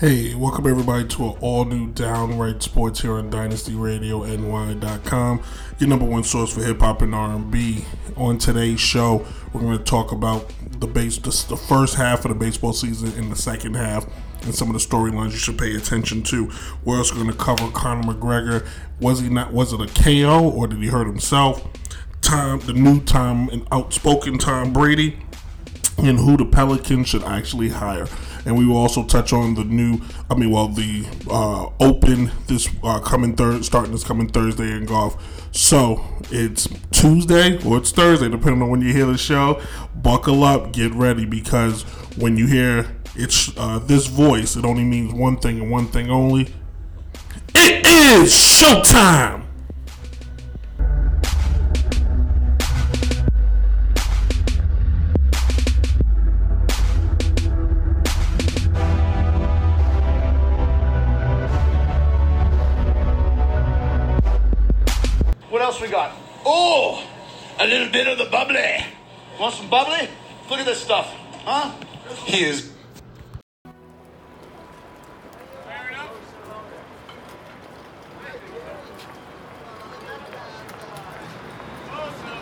Hey, welcome everybody to an all-new Downright Sports here on DynastyRadioNY.com, your number one source for hip-hop and R&B. On today's show, we're going to talk about the first half of the baseball season and the second half, and some of the storylines you should pay attention to. We're also going to cover Conor McGregor. Was it a KO or did he hurt himself? The outspoken Tom Brady, and who the Pelicans should actually hire. And we will also touch on the Open this coming Thursday in golf. So it's Tuesday or it's Thursday, depending on when you hear the show. Buckle up, get ready, because when you hear this voice, it only means one thing and one thing only. It is showtime! We got a little bit of the bubbly. Want some bubbly? Look at this stuff, huh? He is.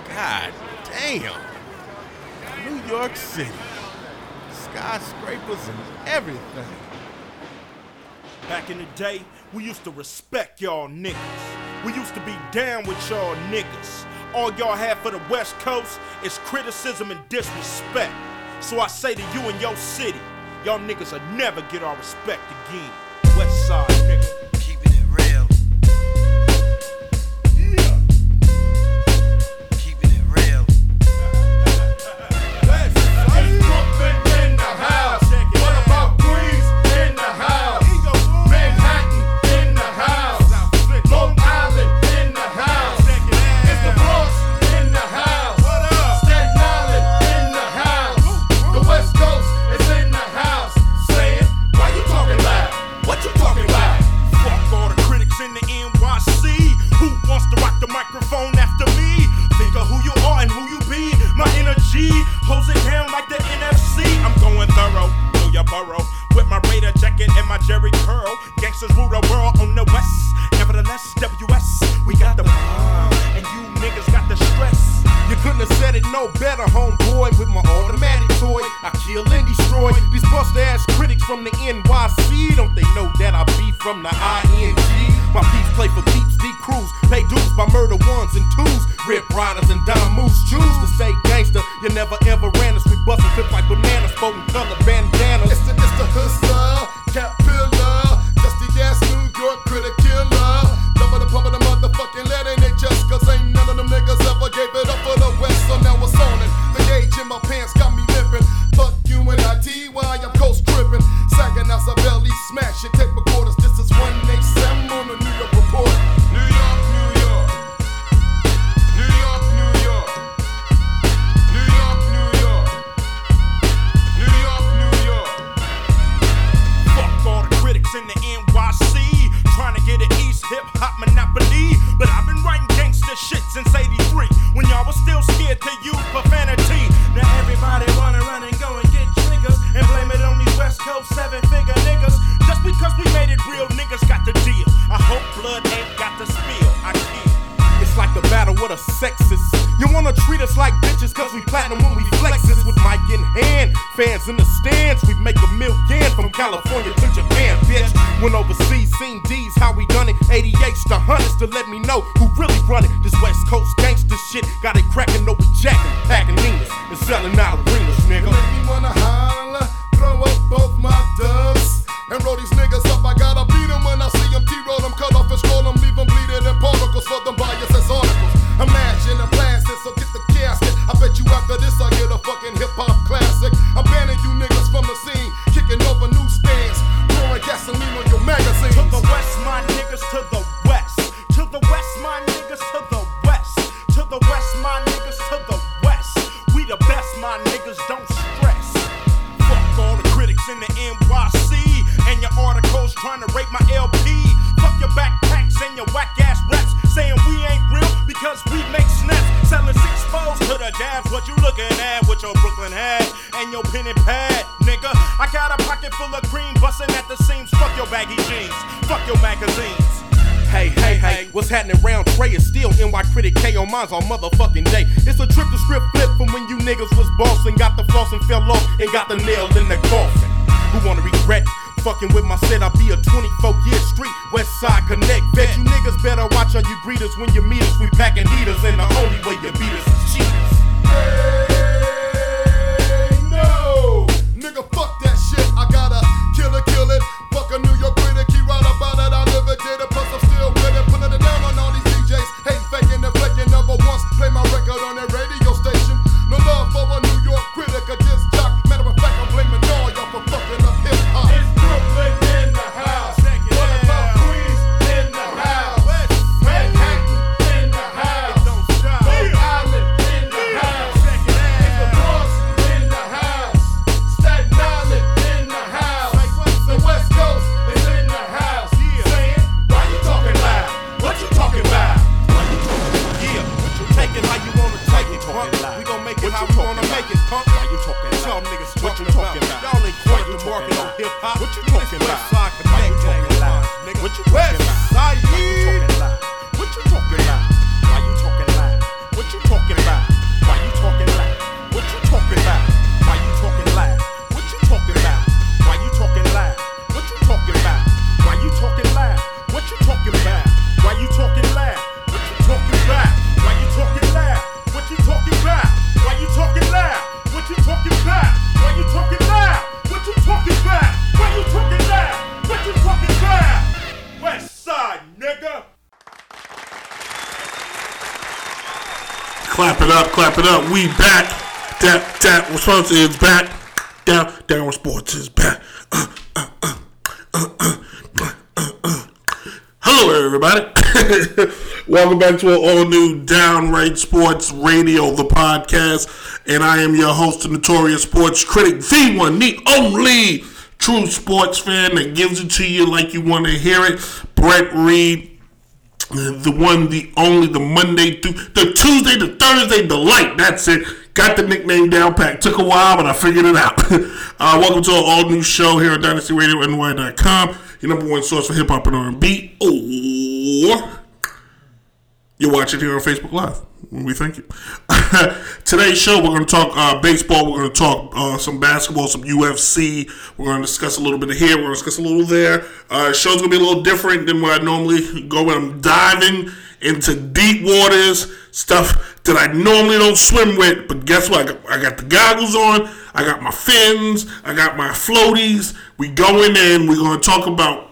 God damn! New York City, skyscrapers and everything. Back in the day, we used to respect y'all niggas. We used to be down with y'all niggas. All y'all have for the West Coast is criticism and disrespect. So I say to you and your city, y'all niggas will never get our respect again. West Side niggas. Keeping it real. Yeah. Keeping it real. West Side. It's Brooklyn in the house. What about Queens in the house? Manhattan in the house. Microphone after me. Think of who you are and who you be. My energy holds it down like the NFC. I'm going thorough, through your burrow, with my Raider jacket and my Jerry curl. Gangsters rule the world on the West. Nevertheless, WS, we got the bomb, and you niggas got the stress. You couldn't have said it no better, homeboy. With my automatic toy, I kill and destroy these bust-ass critics from the NYC. Don't they know that I be from the ING? My peeps play for keeps, D-Crews, pay dues by murder ones and twos. Rip riders and dime moves, choose to say gangster. You never ever ran us, we bustin' flip like bananas, floating color bandanas. It's the hood style, cat pillar, dusty ass New York critic killer. Love of the pump of the motherfucking lead, ain't it just cause ain't none of them niggas ever gave it up for the West, so now it's on it. The gauge in my pants got me lippin'. Fuck you and I.T. while I'm coast trippin'. Sagging out some belly, smash it, take my quarters, this is 187 on the New York Report. New York, New York. New York, New York. New York, New York. New York, New York. Fuck all the critics in the NYC, trying to get an East hip-hop monopoly. But I've been writing gangster shit since 83, when y'all was still scared to use profanity. Now everybody wanna run and go and get triggers, and blame it on these West Coast seven-figure niggas. Just because we made it real, niggas got the deal. I hope blood ain't got the spill. I kill. It's like the battle with a sexist. You wanna treat us like bitches cause we platinum when we flexes. With mic in hand, fans in the stands, we make a million from California to Japan, bitch. Went overseas, seen D's, how we done it. 88's to 100's to let me know who really run it. This West Coast gangster shit got it crackin', no we jackin', packin' leaners and selling out arenas, nigga. You make me wanna holler, throw up both my dubs and roll these niggas up. I gotta beat them when I see them, T-roll them, cut off and scroll them, leave them bleeding in particles for them bias as articles. Imagine a blast, so get the casket. I bet you after this I get a fucking hip-hop classic. I'm banning you niggas from the scene, kicking over newsstands, pouring gas Migos trying to rape my LP. Fuck your backpacks and your whack ass raps, saying we ain't real because we make snaps. Selling 6 foes to the dabs, what you looking at with your Brooklyn hat and your pen and pad, nigga. I got a pocket full of cream, busting at the seams. Fuck your baggy jeans, fuck your magazines. Hey, hey, hey, what's happening round Trey is still NY Critic K on mine's all motherfucking day. It's a trip to script flip from when you niggas was bossing. Got the floss and fell off and got the nail in the coffin. Who wanna regret fucking with my set? I be a 24-year street, West Side Connect vet. You niggas better watch how you greet us when you meet us. We packin' heaters and the only way you beat us is cheat us. Hey, no, nigga, fuck that shit. I gotta kill it, fuck a New York Critic, he right about it, I never did it. Plus I'm still with it, putting it down on all these DJs. Hate faking and flaking, never once play my record on that radio station. No love for a New York Critic, a diss jock. Matter of fact, I'm blaming all y'all for fucking up hip hop. It's Brooklyn in the house. What about Queens in the house? Manhattan in the house. Long Island in the house. It's the Bronx in the house. Staten Island in the house. The West Coast is in the house. Saying, why you talking loud? What you talking about? Yeah, what you taking? How you wanna take it? We gon' make it how we wanna make it, punk. Why you talking loud? What you talking about? Y'all ain't quite the market on hip hop. What you talking about? Why you talking loud? What you talking about? What you talking about? Why you talking loud? What you talking about? Why you talking loud? What you talking about? Why you talking loud? What you talking about? Why you talking loud? What you talking about? Why you talking loud? What you talking about? Why you talking loud? What you talking about? Why you talking loud? What you talking about? Why you talking loud? What you talking about? Why you talking loud? What you talking about? Why you talking loud? What you talking about? West Side, nigga. Clap it up, clap it up. We back. That response is back. Downright Sports is back. Hello, everybody. Welcome back to an all-new Downright Sports Radio, the podcast, and I am your host, the notorious sports critic, the one, the only true sports fan that gives it to you like you want to hear it, Brett Reed, the one, the only, the Monday, the Tuesday, the Thursday delight, that's it. Got the nickname down pat. Took a while, but I figured it out. Welcome to an all-new show here at DynastyRadioNY.com, your number one source for hip-hop and R&B, or you watch it here on Facebook Live. We thank you. Today's show, we're going to talk baseball. We're going to talk some basketball, some UFC. We're going to discuss a little bit of here. We're going to discuss a little there. Show's going to be a little different than what I normally go when I'm diving into deep waters, stuff that I normally don't swim with. But guess what? I got the goggles on. I got my fins. I got my floaties. We going in. We're going to talk about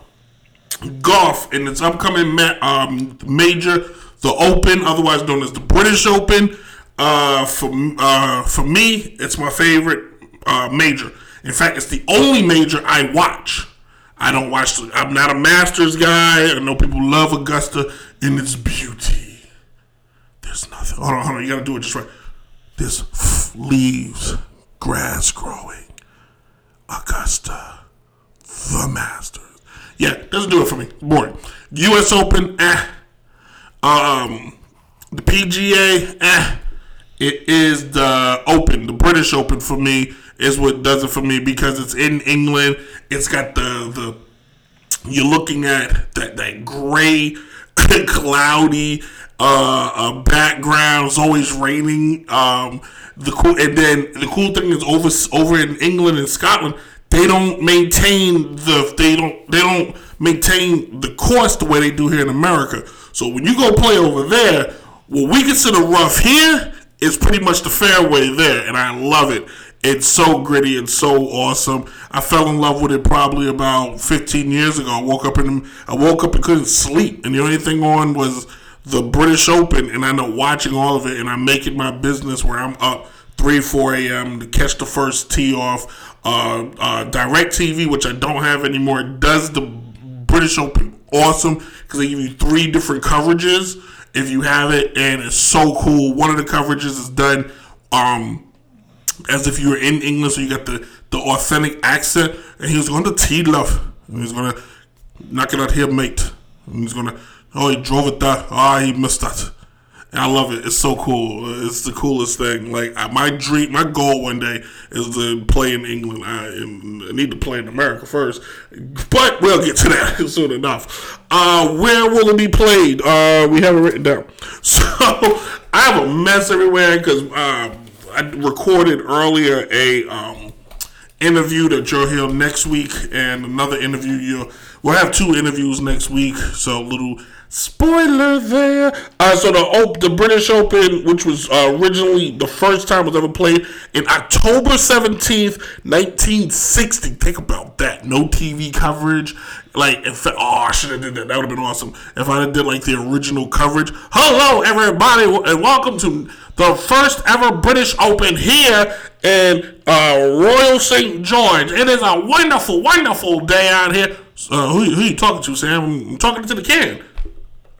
golf and its upcoming major, The Open, otherwise known as the British Open. For me, it's my favorite major. In fact, it's the only major I watch. I don't watch. I'm not a Masters guy. I know people love Augusta in its beauty. There's nothing. Hold on. You gotta do it just right. There's leaves, grass growing. Augusta, the Masters. Yeah, doesn't do it for me. Boring. U.S. Open, eh. The PGA, eh. It is the Open, the British Open for me is what does it for me because it's in England. It's got the you're looking at that gray, cloudy background. It's always raining. The cool thing is over in England and Scotland, they don't maintain the course the way they do here in America. So when you go play over there, what we consider rough here is pretty much the fairway there, and I love it. It's so gritty and so awesome. I fell in love with it probably about 15 years ago. I woke up and couldn't sleep, and the only thing on was the British Open, and I end up watching all of it, and I make it my business where I'm up 3, 4 a.m. to catch the first tee off. DirecTV, which I don't have anymore, does the British Open awesome because they give you 3 different coverages if you have it, and it's so cool. One of the coverages is done as if you were in England, so you got the authentic accent, and he was going to tee left. He was going to knocking out here, mate. And he's going to, oh, he drove it that. Ah, he missed that. And I love it. It's so cool. It's the coolest thing. Like, my dream, my goal one day is to play in England. I need to play in America first. But we'll get to that soon enough. Where will it be played? We have it written down. So, I have a mess everywhere because I recorded earlier a interview that you'll hear next week, and another interview we'll have two interviews next week, so a little spoiler there. So the British Open, which was originally the first time it was ever played, in October 17th, 1960. Think about that. No TV coverage. Like, I should have did that. That would have been awesome if I did like the original coverage. Hello, everybody, and welcome to the first ever British Open here in Royal St George. It is a wonderful, wonderful day out here. Who you talking to, Sam? I'm talking to the can.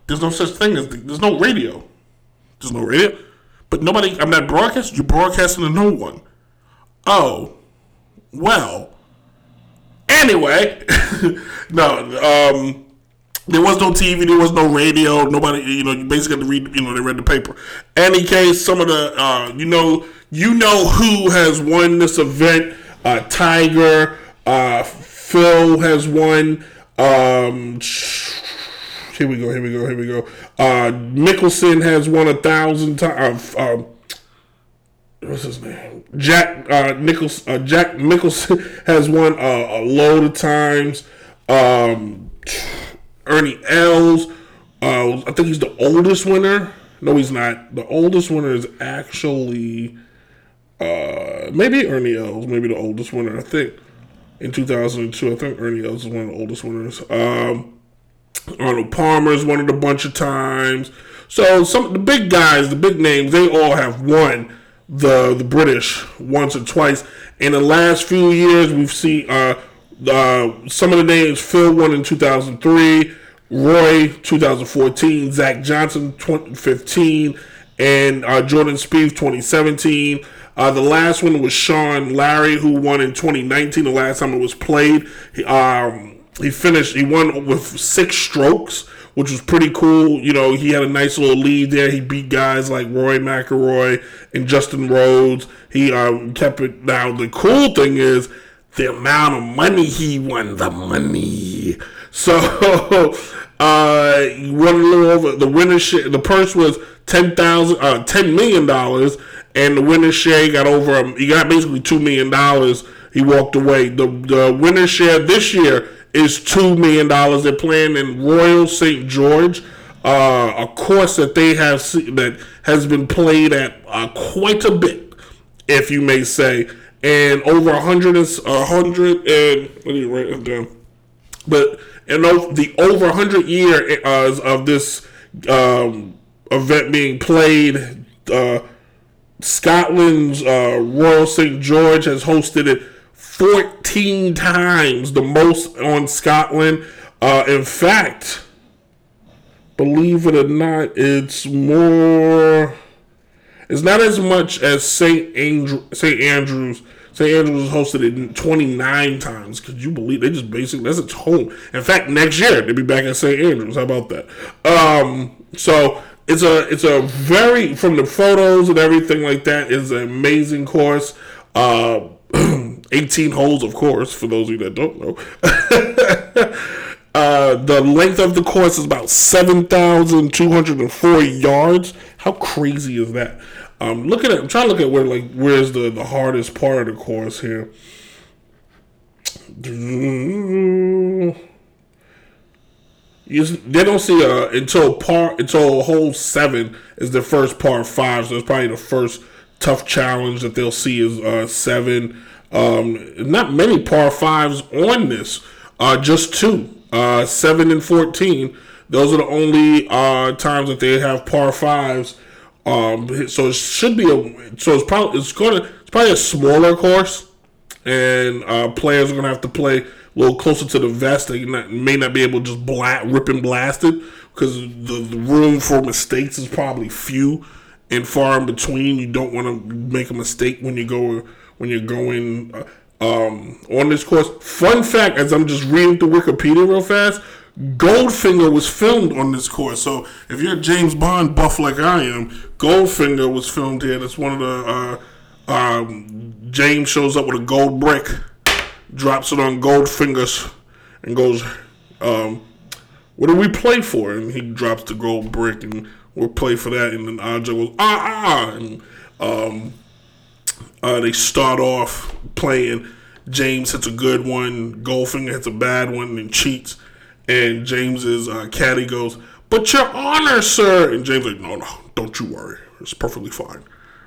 There's no such thing as there's no radio. There's no radio. But nobody. I'm not broadcasting. You're broadcasting to no one. Oh, well. Anyway, no. There was no TV. There was no radio. Nobody. You basically had to read. They read the paper. Any case, some of the. You know who has won this event? Tiger. Phil has won. Here we go. Mickelson has won 1,000 times. What's his name? Jack Nicklaus has won a load of times. Ernie Els. I think he's the oldest winner. No, he's not. The oldest winner is actually maybe Ernie Els. Maybe the oldest winner, I think. In 2002, I think Ernie Els is one of the oldest winners. Arnold Palmer's won it a bunch of times. So some the big guys, the big names, they all have won the British once or twice. In the last few years, we've seen some of the names. Phil won in 2003, Roy 2014, Zach Johnson 2015, and Jordan Spieth 2017. The last one was Shane Lowry, who won in 2019. The last time it was played, he won with 6 strokes, which was pretty cool. He had a nice little lead there. He beat guys like Roy McIlroy and Justin Rhodes. He kept it. Now, the cool thing is the amount of money he won. The money. So, he won a little over. The winner, the purse was $10 million, and the winner share got over. He got basically $2 million. He walked away. The winner share this year is $2 million. They're playing in Royal St. George, a course that they have that has been played at quite a bit, if you may say, and over 100 and let me write it down. But the over 100 years of this event being played, Scotland's Royal St. George has hosted it 14 times, the most on Scotland. In fact, believe it or not, it's not as much as St. Andrews. St. Andrews hosted it 29 times. Could you believe they just basically, that's its home. In fact, next year they'll be back at St. Andrews. How about that? So it's a very, from the photos and everything like that, is an amazing course. 18 holes, of course, for those of you that don't know. The length of the course is about 7,204 yards. How crazy is that? I'm trying to look at where's the hardest part of the course here. They don't see until hole 7 is the first par 5, so it's probably the first tough challenge that they'll see is 7. Not many par 5s on this. Just 2. 7 and 14. Those are the only times that they have par 5s. So it should be it's probably a smaller course, and players are gonna have to play a little closer to the vest. They may not be able to just rip and blast it, because the room for mistakes is probably few and far in between. You don't want to make a mistake when you're going. on this course. Fun fact, as I'm just reading through Wikipedia real fast, Goldfinger was filmed on this course. So if you're a James Bond buff like I am, Goldfinger was filmed here. That's one of the James shows up with a gold brick, drops it on Goldfinger's, and goes, what do we play for? And he drops the gold brick, and we'll play for that. And then Aja goes, And they start off playing. James hits a good one, Goldfinger hits a bad one, and cheats. And James's caddy goes, "But your honor, sir." And James like, "No, don't you worry. It's perfectly fine.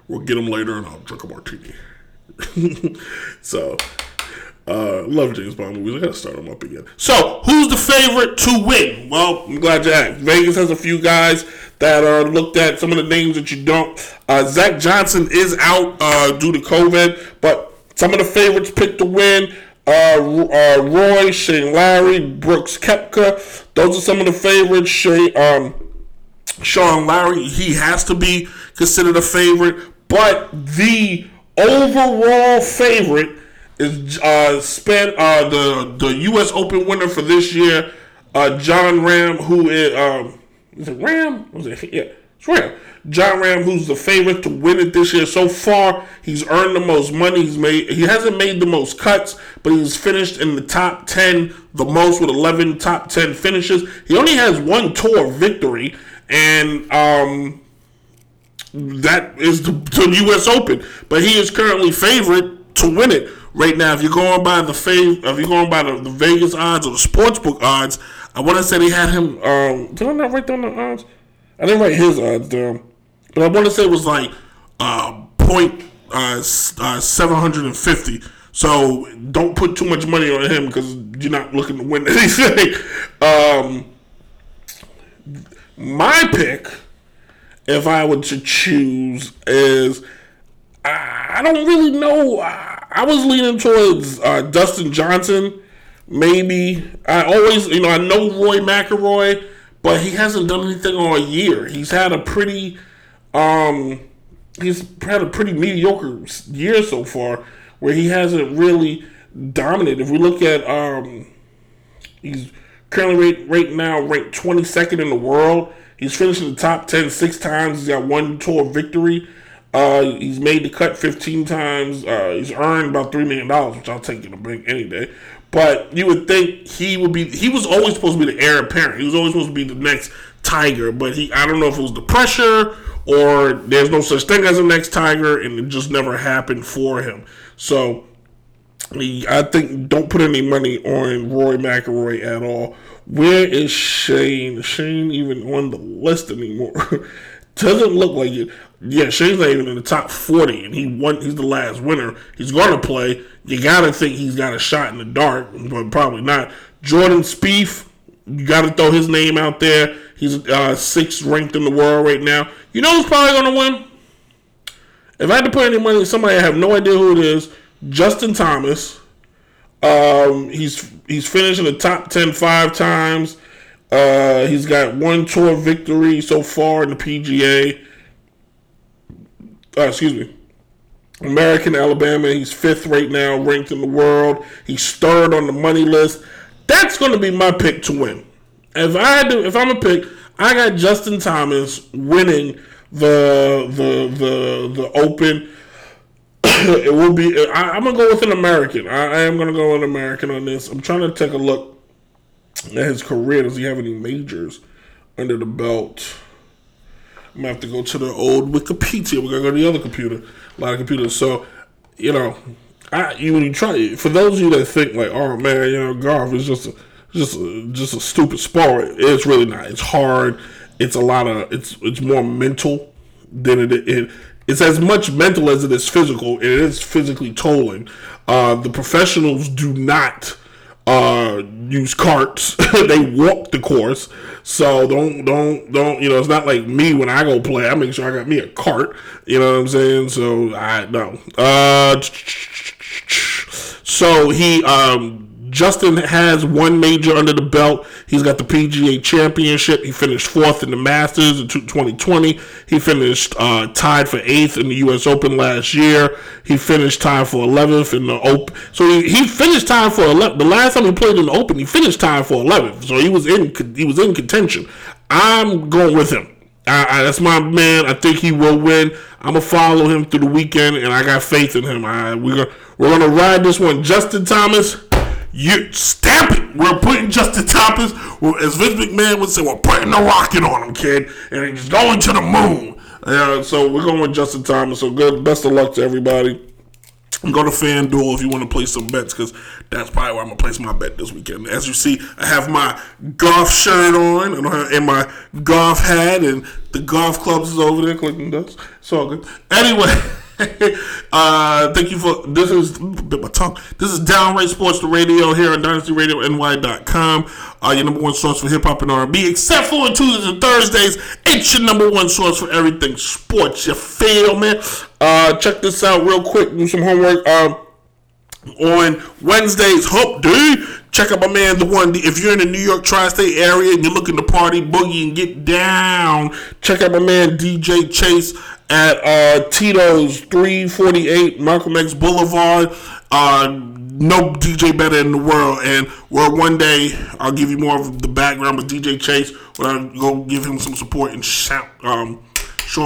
We'll get him later, and I'll drink a martini." So, love James Bond movies. I gotta start them up again. So, who's the favorite to win? Well, I'm glad you asked. Vegas has a few guys that are looked at. Some of the names that you don't. Zach Johnson is out due to COVID, but some of the favorites picked to win. Roy, Shane Lowry, Brooks Koepka. Those are some of the favorites. Sean Lowry, he has to be considered a favorite. But the overall favorite is the U.S. Open winner for this year, John Ram, who is it Ram? Was it? Yeah, it's Ram. John Ram, who's the favorite to win it this year so far. He's earned the most money. He hasn't made the most cuts, but he's finished in the top 10 the most with 11 top 10 finishes. He only has one tour victory, and that is the U.S. Open. But he is currently favorite to win it right now. If you're going by the Vegas odds or the sportsbook odds, I want to say they had him. Did I not write down the odds? I didn't write his odds down. But I want to say it was like 750. So don't put too much money on him because you're not looking to win anything. My pick, if I were to choose, is I don't really know. I was leaning towards Dustin Johnson. Maybe I know Roy McIlroy, but he hasn't done anything all year. He's had a pretty. He's had a pretty mediocre year so far, where he hasn't really dominated. If we look at, he's currently ranked 22nd in the world. He's finished in the top 10 6 times. He's got one tour victory. He's made the cut 15 times. He's earned about $3 million, which I'll take in the bank any day. But you would think he was always supposed to be the heir apparent. He was always supposed to be the next Tiger, but I don't know if it was the pressure or there's no such thing as the next Tiger, and it just never happened for him. So I think don't put any money on Roy McIlroy at all. Where is Shane? Shane even on the list anymore? Doesn't look like it. Yeah, Shane's not even in the top 40, and he's the last winner. He's going to play. You got to think he's got a shot in the dark, but probably not. Jordan Spieth, you got to throw his name out there. He's 6th ranked in the world right now. You know who's probably going to win? If I had to put any money on somebody, I have no idea who it is. Justin Thomas. He's finished in the top 10 5 times. He's got one tour victory so far in the PGA. American Alabama. He's 5th right now, ranked in the world. He's 3rd on the money list. That's going to be my pick to win. If I'm a pick, I got Justin Thomas winning the Open. It will be. I'm gonna go with an American. I am gonna go with an American on this. I'm trying to take a look at his career. Does he have any majors under the belt? I'm gonna have to go to the old Wikipedia. We're gonna go to the other computer. A lot of computers. So, you try. For those of you that think like, oh man, golf is just a stupid sport. It's really not. It's hard. It's a lot of. It's more mental than it. It's as much mental as it is physical. It is physically tolling. The professionals do not use carts; they walk the course. So don't. It's not like me when I go play. I make sure I got me a cart. You know what I'm saying? So I know. So he Justin has one major under the belt. He's got the PGA Championship. He finished fourth in the Masters in 2020. He finished tied for eighth in the U.S. Open last year. He finished tied for 11th in the Open. So he finished tied for 11th. The last time he played in the Open, he finished tied for 11th. So he was in contention. I'm going with him. That's my man. I think he will win. I'm going to follow him through the weekend, and I got faith in him. We're going to ride this one. Justin Thomas, you stamp it. We're putting Justin Thomas, as Vince McMahon would say, we're putting a rocket on him, kid, and he's going to the moon. So we're going with Justin Thomas. So good. Best of luck to everybody. Go to FanDuel if you want to play some bets, because that's probably where I'm going to place my bet this weekend. As you see, I have my golf shirt on and my golf hat, and the golf clubs is over there clicking dust. It's all good. Anyway, thank you for this. Is my talk. This is Downright Sports, the radio here on DynastyRadioNY.com. Your number one source for hip hop and R&B, except for on Tuesdays and Thursdays. It's your number one source for everything sports. You feel me? Check this out real quick. Do some homework. On Wednesdays, Hump Day, check out my man, the one. If you're in the New York tri-state area and you're looking to party, boogie, and get down, check out my man DJ Chase at Tito's 348 Malcolm X Boulevard. No DJ better in the world, and well, one day I'll give you more of the background with DJ Chase when I go give him some support and show him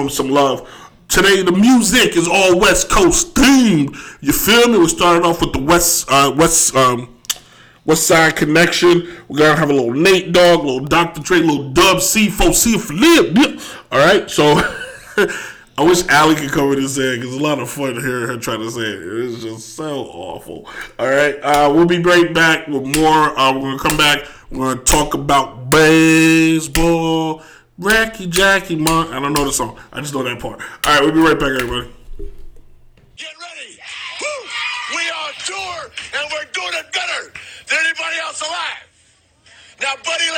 some love. Today, the music is all West Coast themed. You feel me? We started off with the West Side Connection. We're going to have a little Nate Dogg, a little Dr. Dre, a little Dub C, C for live. All right, so I wish Allie could cover this in, because it's a lot of fun to hear her try to say it. It's just so awful. All right, we'll be right back with more. We're going to come back. We're going to talk about baseball. Racky Jackie Mon. I don't know the song. I just know that part. All right, we'll be right back, everybody. Get ready. Woo! We are on tour, and we're doing it better than anybody else alive. Now, Buddy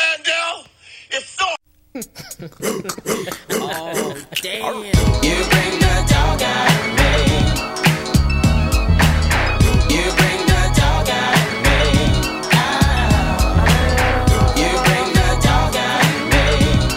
Landell, it's so... Oh, damn. You bring the dog out of me. You bring the dog out of me. Oh. You bring the dog out of me.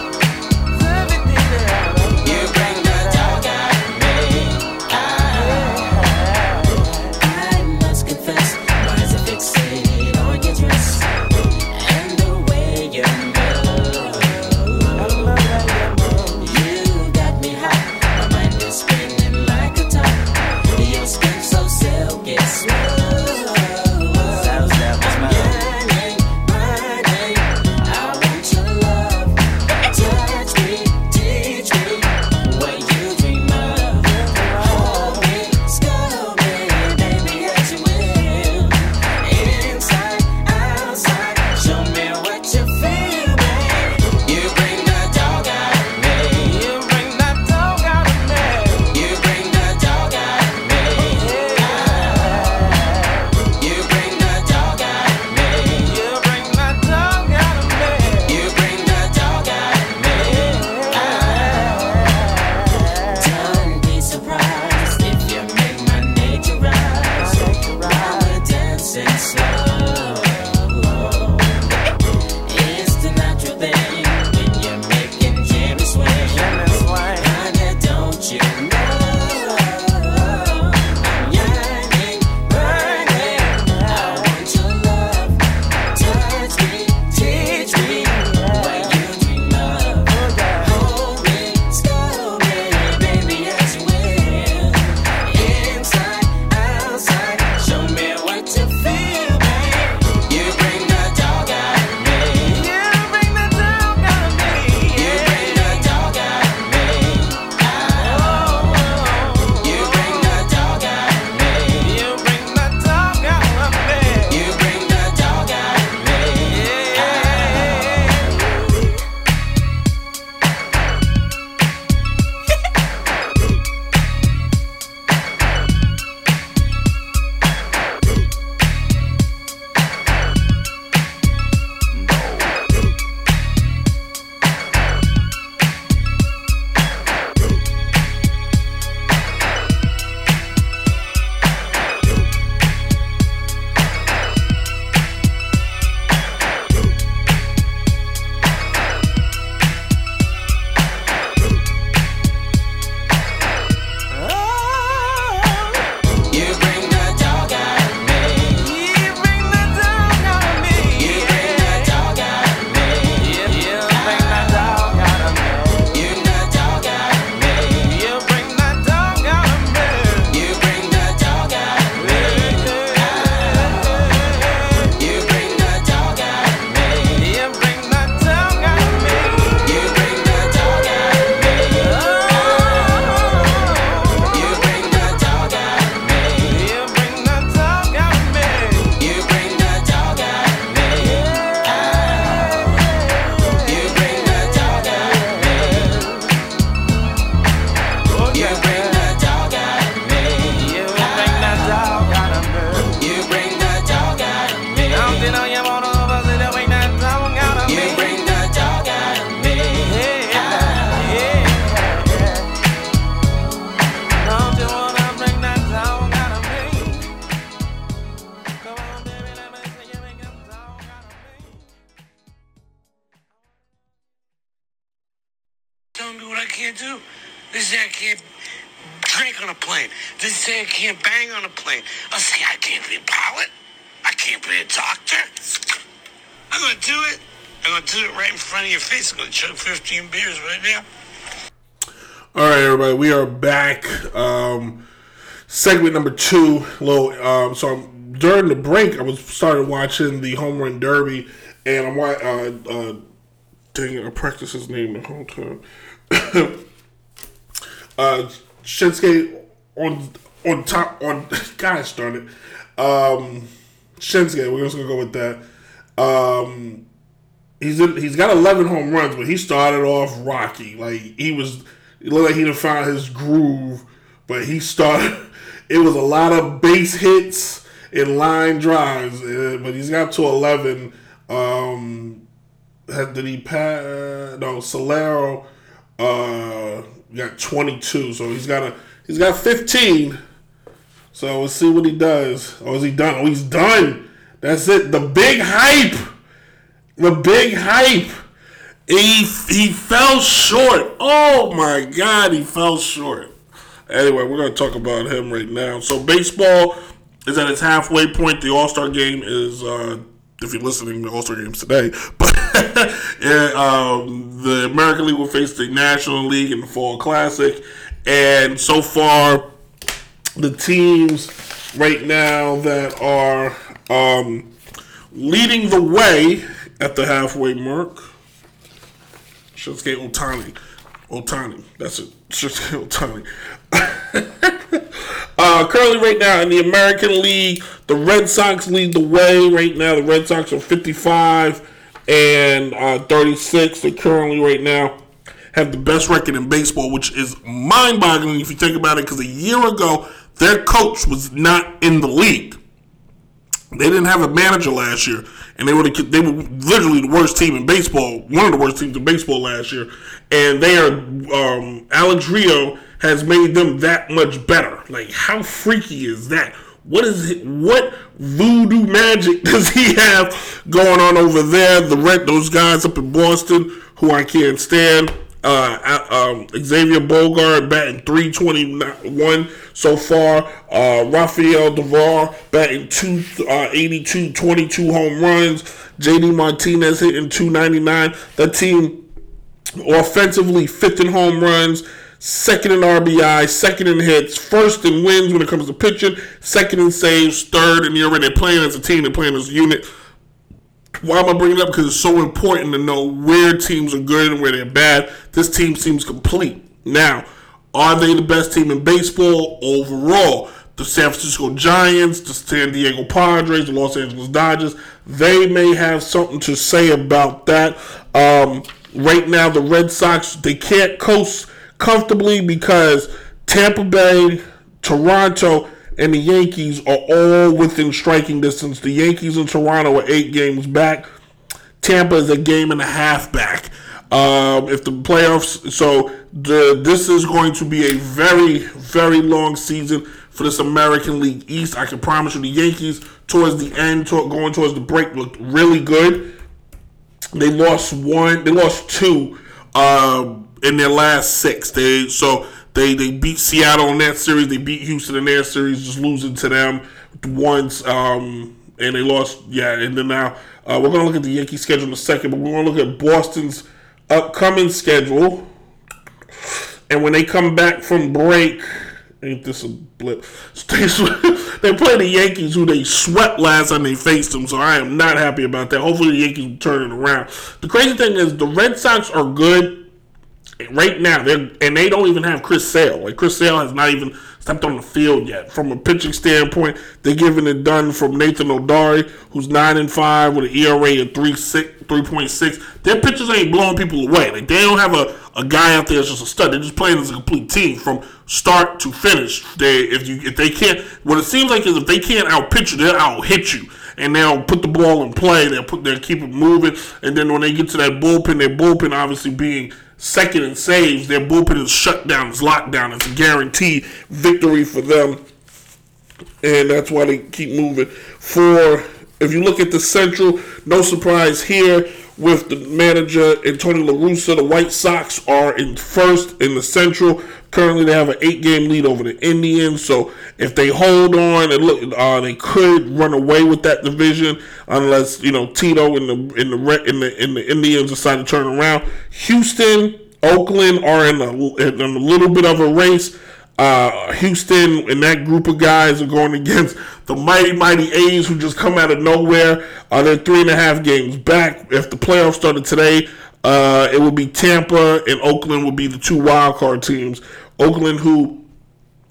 can't do. They say I can't drink on a plane. They say I can't bang on a plane. I say I can't be a pilot. I can't be a doctor. I'm going to do it. I'm going to do it right in front of your face. I'm going to chug 15 beers right now. All right, everybody. We are back. Segment number 2. During the break, I was started watching the Home Run Derby, and I'm I practiced his name the whole time. Shinsuke on top on. Gosh darn it, Shinsuke. We're just gonna go with that. He's got 11 home runs, but he started off rocky. Like it looked like he done found his groove, but he started. It was a lot of base hits and line drives, but he's got to 11. Did he pass? No, Solero got 22, so he's got 15. So we'll see what he does. Oh, is he done? Oh, he's done. That's it. The big hype. He fell short. Oh my God, he fell short. Anyway, we're gonna talk about him right now. So baseball is at its halfway point. The All-Star Game is, if you're listening, the All-Star Game's today. But the American League will face the National League in the Fall Classic. And so far, the teams right now that are leading the way at the halfway mark, Shohei Ohtani. That's it. Shohei Ohtani. Currently right now in the American League, the Red Sox lead the way right now. The Red Sox are 55 and 36. They currently right now have the best record in baseball, which is mind-boggling if you think about it, because a year ago, their coach was not in the league. They didn't have a manager last year, and they were literally the worst team in baseball, one of the worst teams in baseball last year, and they are, Alex Rio has made them that much better. Like, how freaky is that? What is it? What voodoo magic does he have going on over there? Those guys up in Boston, who I can't stand. Xavier Bogart batting .321 so far. Rafael Devers batting 282, 22 home runs. JD Martinez hitting .299. That team offensively fifth in home runs, second in RBI, second in hits, first in wins when it comes to pitching, second in saves, third in ERA. They're playing as a team. They're playing as a unit. Why am I bringing it up? Because it's so important to know where teams are good and where they're bad. This team seems complete. Now, are they the best team in baseball overall? The San Francisco Giants, the San Diego Padres, the Los Angeles Dodgers, they may have something to say about that. Right now, the Red Sox, they can't coast comfortably because Tampa Bay, Toronto, and the Yankees are all within striking distance. The Yankees and Toronto are 8 games back. Tampa is a game and a half back. If the playoffs, this is going to be a very, very long season for this American League East. I can promise you the Yankees towards the end, going towards the break, looked really good. They lost 2 in their last 6. They beat Seattle in that series. They beat Houston in their series, just losing to them once. And they lost, and then now we're going to look at the Yankees' schedule in a second, but we're going to look at Boston's upcoming schedule. And when they come back from break, ain't this a blip? They play the Yankees, who they swept last time they faced them, so I am not happy about that. Hopefully the Yankees will turn it around. The crazy thing is the Red Sox are good right now, they don't even have Chris Sale. Like, Chris Sale has not even stepped on the field yet. From a pitching standpoint, they're giving it done from Nathan Odari, who's 9-5 with an ERA of 3.6. Their pitchers ain't blowing people away. Like, they don't have a guy out there that's just a stud. They're just playing as a complete team from start to finish. What it seems like is if they can't out-pitch you, they'll out-hit you. And they'll put the ball in play. They'll keep it moving. And then when they get to that bullpen, their bullpen obviously being second in saves, their bullpen is shut down. It's locked down. It's a guaranteed victory for them. And that's why they keep moving. If you look at the Central, no surprise here. with the manager Antonio La Russa. The White Sox are in first in the Central. Currently, they have an 8-game lead over the Indians. So if they hold on and look, they could run away with that division unless Tito and the Indians decide to turn around. Houston, Oakland are in a little bit of a race. Houston and that group of guys are going against the mighty, mighty A's who just come out of nowhere. They're 3.5 games back. If the playoffs started today, it would be Tampa and Oakland would be the two wild card teams. Oakland, who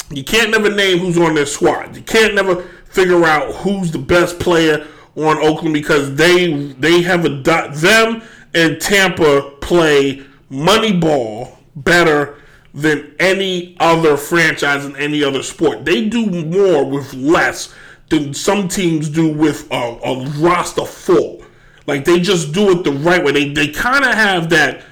you can't never name who's on their squad. You can't never figure out who's the best player on Oakland because they have a dot. Them and Tampa play Moneyball better than any other franchise in any other sport. They do more with less than some teams do with a roster full. Like, they just do it the right way. They kind of have that,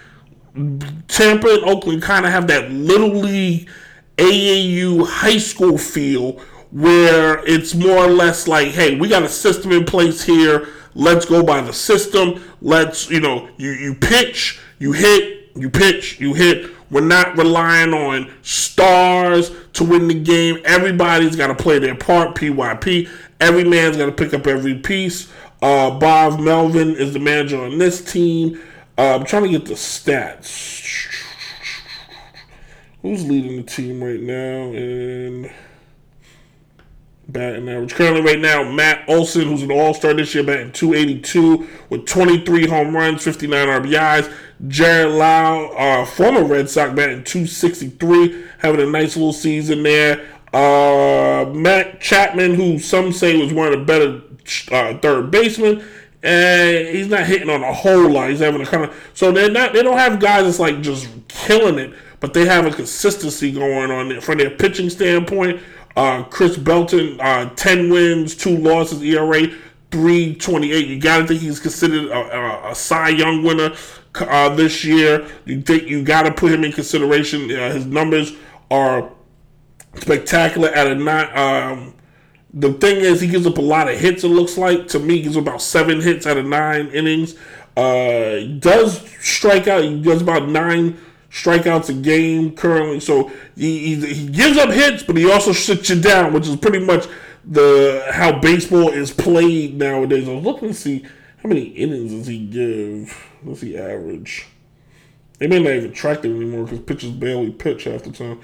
Tampa and Oakland kind of have that Little League, AAU, high school feel where it's more or less like, hey, we got a system in place here. Let's go by the system. Let's, you pitch, you hit, you pitch, you hit. We're not relying on stars to win the game. Everybody's got to play their part, PYP. Every man's got to pick up every piece. Bob Melvin is the manager on this team. I'm trying to get the stats. Who's leading the team right now in batting average? Currently right now, Matt Olson, who's an all-star this year, batting .282 with 23 home runs, 59 RBIs. Jared Lau, former Red Sox, batting .263, having a nice little season there. Matt Chapman, who some say was one of the better third basemen, and he's not hitting on a whole lot. He's having a kind of, so they don't have guys that's like just killing it, but they have a consistency going on there. From their pitching standpoint, Chris Belton, 10 wins, 2 losses, ERA 3.28. You gotta think he's considered a Cy Young winner this year. You think you gotta put him in consideration. His numbers are spectacular. At a the thing is, he gives up a lot of hits. It looks like to me, he gives up about 7 hits out of 9 innings. He does strike out. He does about 9 strikeouts a game currently. So he gives up hits, but he also sits you down, which is pretty much how baseball is played nowadays. I was looking to see how many innings does he give. What's he average? They may not even track them anymore because pitchers barely pitch half the time.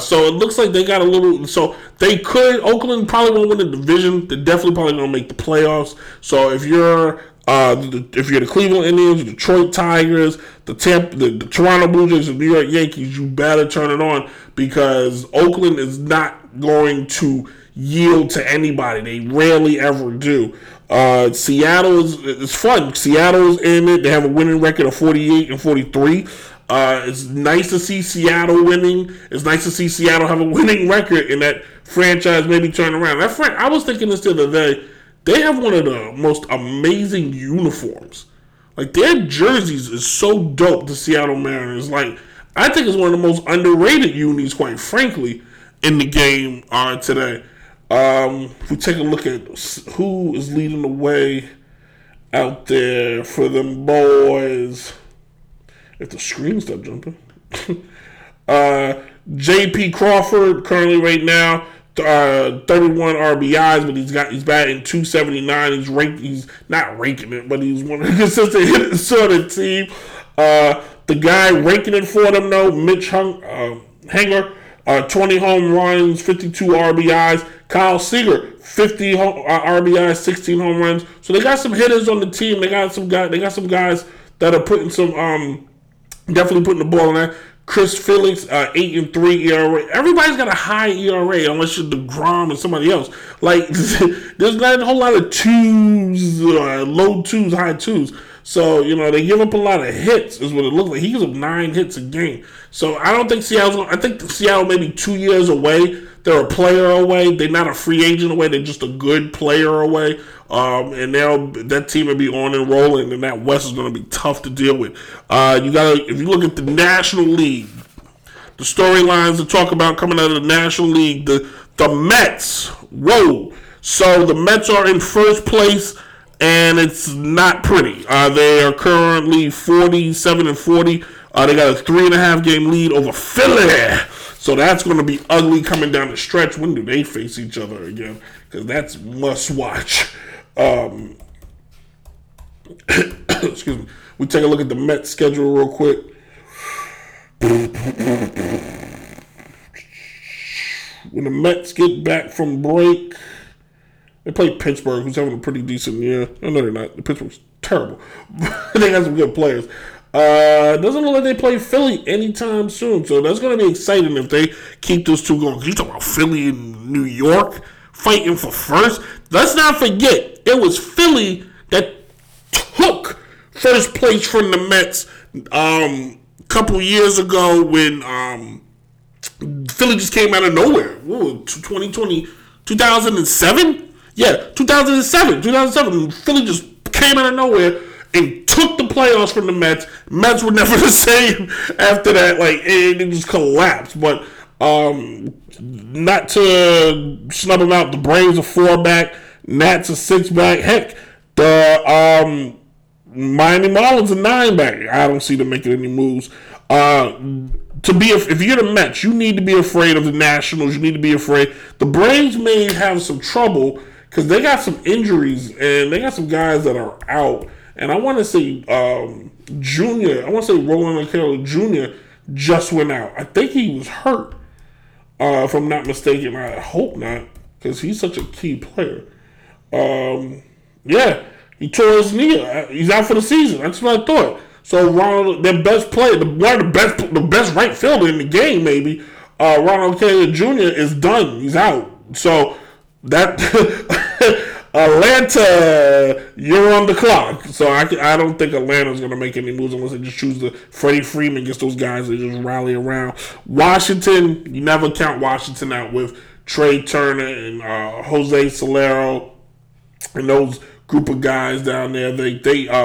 So it looks like they got a little. So they could. Oakland probably won't win the division. They're definitely probably going to make the playoffs. So if you're the Cleveland Indians, the Detroit Tigers, the Toronto Blue Jays, and New York Yankees, you better turn it on because Oakland is not going to yield to anybody. They rarely ever do. Seattle is fun. Seattle's in it. They have a winning record of 48-43. It's nice to see Seattle winning. It's nice to see Seattle have a winning record and that franchise maybe turn around. I was thinking this the other day. They have one of the most amazing uniforms. Like, their jerseys is so dope, the Seattle Mariners. Like, I think it's one of the most underrated unis, quite frankly, in the game today. If we take a look at who is leading the way out there for them boys. If the screen stopped jumping. J.P. Crawford currently right now, 31 RBIs, but he's batting .279. He's not ranking it, but he's one of the consistent hitters sort of team. The guy ranking it for them though, Mitch Haniger, 20 home runs, 52 RBIs. Kyle Seager, 50 RBIs, 16 home runs. So they got some hitters on the team. They got some guys that are putting some definitely putting the ball in there. Chris Felix, 8.3 ERA. Everybody's got a high ERA unless you're DeGrom or somebody else. Like there's not a whole lot of twos, low twos, high twos. So, they give up a lot of hits is what it looks like. He gives up 9 hits a game. So, I don't think Seattle's going to... I think Seattle may be 2 years away. They're a player away. They're not a free agent away. They're just a good player away. And that team will be on and rolling, and that West is going to be tough to deal with. If you look at the National League, the storylines to talk about coming out of the National League, the Mets. Whoa. So, the Mets are in first place and it's not pretty. They are currently 47-40. They got a 3.5-game lead over Philly. So that's going to be ugly coming down the stretch. When do they face each other again? Because that's must-watch. Excuse me. We take a look at the Mets schedule real quick. When the Mets get back from break, they play Pittsburgh, who's having a pretty decent year. No, they're not. The Pittsburgh's terrible. They got some good players. Doesn't look like they play Philly anytime soon, so that's going to be exciting if they keep those two going. You talking about Philly and New York fighting for first? Let's not forget, it was Philly that took first place from the Mets a couple years ago when Philly just came out of nowhere. Ooh, 2007? Yeah, 2007. Philly just came out of nowhere and took the playoffs from the Mets. Mets were never the same after that. Like, it just collapsed. But not to snub them out, the Braves are 4 back. Nats are 6 back. Heck, the Miami Marlins are 9 back. I don't see them making any moves. If you're the Mets, you need to be afraid of the Nationals. You need to be afraid. The Braves may have some trouble because they got some injuries and they got some guys that are out. And I want to say Roland Kelly Jr. just went out. I think he was hurt, if I'm not mistaken. I hope not, because he's such a key player. He tore his knee. He's out for the season. That's what I thought. So Ronald, their best player, the best right fielder in the game, maybe, Ronald Kelly Jr. is done. He's out. So that. Atlanta, you're on the clock. So I don't think Atlanta's going to make any moves unless they just choose the Freddie Freeman gets those guys that just rally around. Washington, you never count Washington out with Trey Turner and Jose Solero and those group of guys down there. They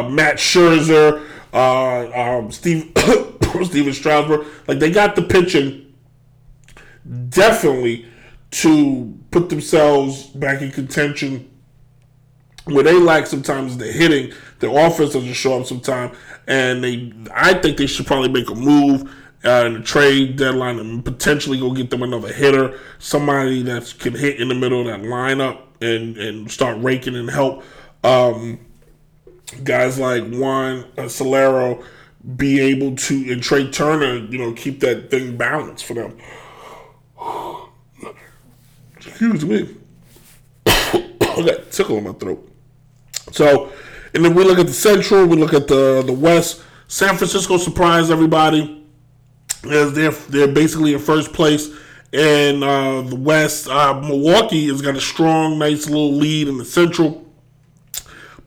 Matt Scherzer, Steven Strasburg. Like, they got the pitching definitely to put themselves back in contention. Where they lack sometimes the hitting, their offense doesn't show up sometimes, and I think they should probably make a move in the trade deadline and potentially go get them another hitter, somebody that can hit in the middle of that lineup and start raking and help guys like Juan Solero be able to, and Trey Turner, keep that thing balanced for them. Excuse me. I got a tickle in my throat. So, and then we look at the Central, we look at the West. San Francisco surprised everybody, as they're basically in first place in the West. Milwaukee has got a strong, nice little lead in the Central,